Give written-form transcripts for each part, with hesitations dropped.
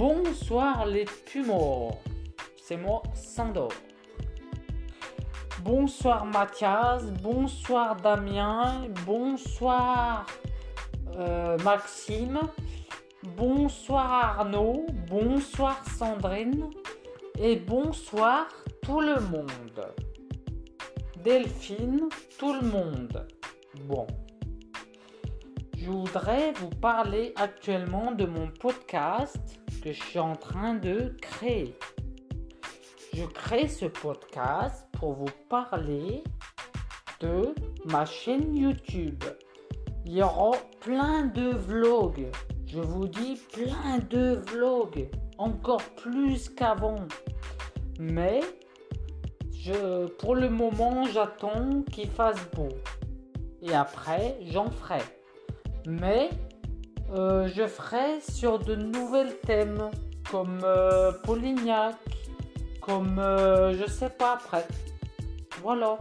Bonsoir les pumas, c'est moi Sandor. Bonsoir Matthias, bonsoir Damien, bonsoir Maxime, bonsoir Arnaud, bonsoir Sandrine et bonsoir tout le monde. Delphine, tout le monde. Bon. Je voudrais vous parler actuellement de mon podcast que je suis en train de créer. Je crée ce podcast pour vous parler de ma chaîne YouTube. Il y aura plein de vlogs. Je vous dis plein de vlogs, encore plus qu'avant. Mais pour le moment, j'attends qu'il fasse beau. Et après, j'en ferai. Mais je ferai sur de nouveaux thèmes comme Polignac, comme je sais pas après. Voilà.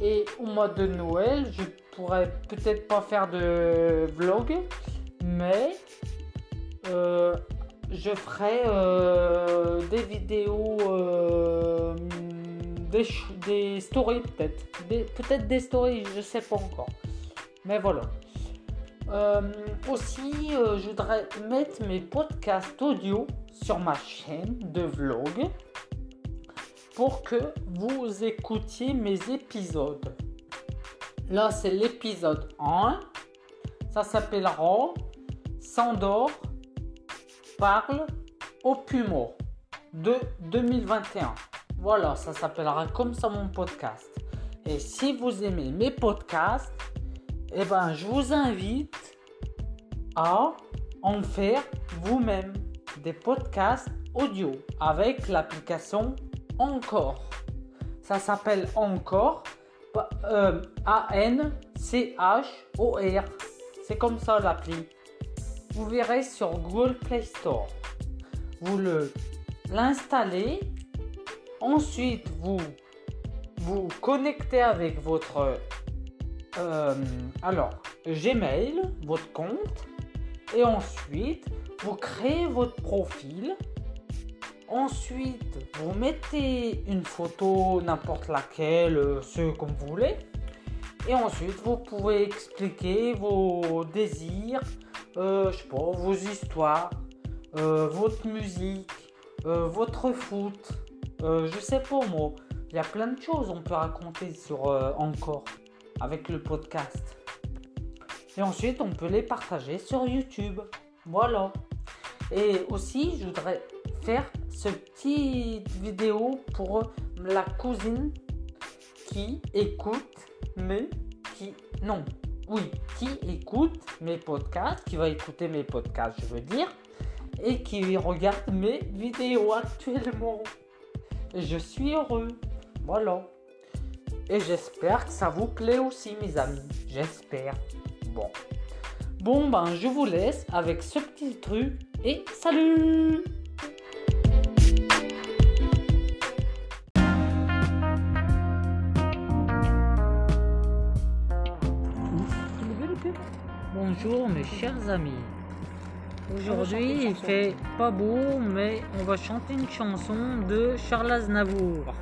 Et au mois de Noël, je pourrais peut-être pas faire de vlog, mais je ferai des vidéos, des stories peut-être. Peut-être des stories, je sais pas encore. Mais voilà. Aussi, je voudrais mettre mes podcasts audio sur ma chaîne de vlog pour que vous écoutiez mes épisodes. Là, c'est l'épisode 1. Ça s'appellera Sandor parle aux pumas de 2021. Voilà, ça s'appellera comme ça mon podcast. Et si vous aimez mes podcasts, eh ben, je vous invite à en faire vous-même des podcasts audio avec l'application Anchor. Ça s'appelle Anchor, A-N-C-H-O-R. C'est comme ça l'appli. Vous verrez sur Google Play Store. Vous l'installez. Ensuite, vous vous connectez avec votre Gmail, votre compte, et ensuite vous créez votre profil. Ensuite, vous mettez une photo, n'importe laquelle, ce comme vous voulez. Et ensuite, vous pouvez expliquer vos désirs, vos histoires, votre musique, votre foot, moi. Il y a plein de choses on peut raconter sur Anchor. Avec le podcast. Et ensuite, on peut les partager sur YouTube. Voilà. Et aussi, je voudrais faire cette petite vidéo pour la cousine qui écoute mes podcasts, qui va écouter mes podcasts, je veux dire, et qui regarde mes vidéos actuellement. Je suis heureux. Voilà. Et j'espère que ça vous plaît aussi, mes amis. J'espère. Bon, ben, je vous laisse avec ce petit truc. Et salut! Bonjour, mes chers amis. Aujourd'hui, il fait pas beau, mais on va chanter une chanson de Charles Aznavour.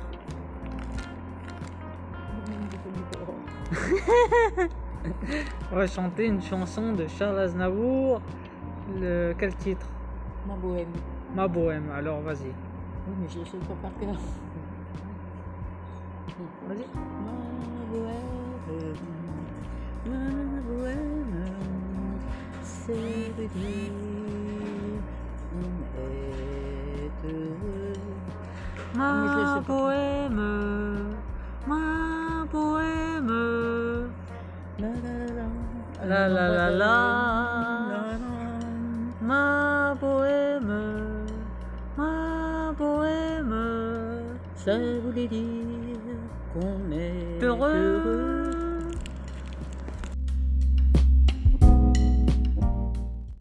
On va chanter une chanson de Charles Aznavour. Quel titre ? Ma bohème. Ma bohème, alors vas-y. Oui, mais je ne sais pas par cœur. Vas-y. Ma bohème, ma bohème, c'est de dire on est heureux. Ma bohème, ma bohème. La la la la, ma bohème, ma bohème. Ça voulait dire qu'on est heureux.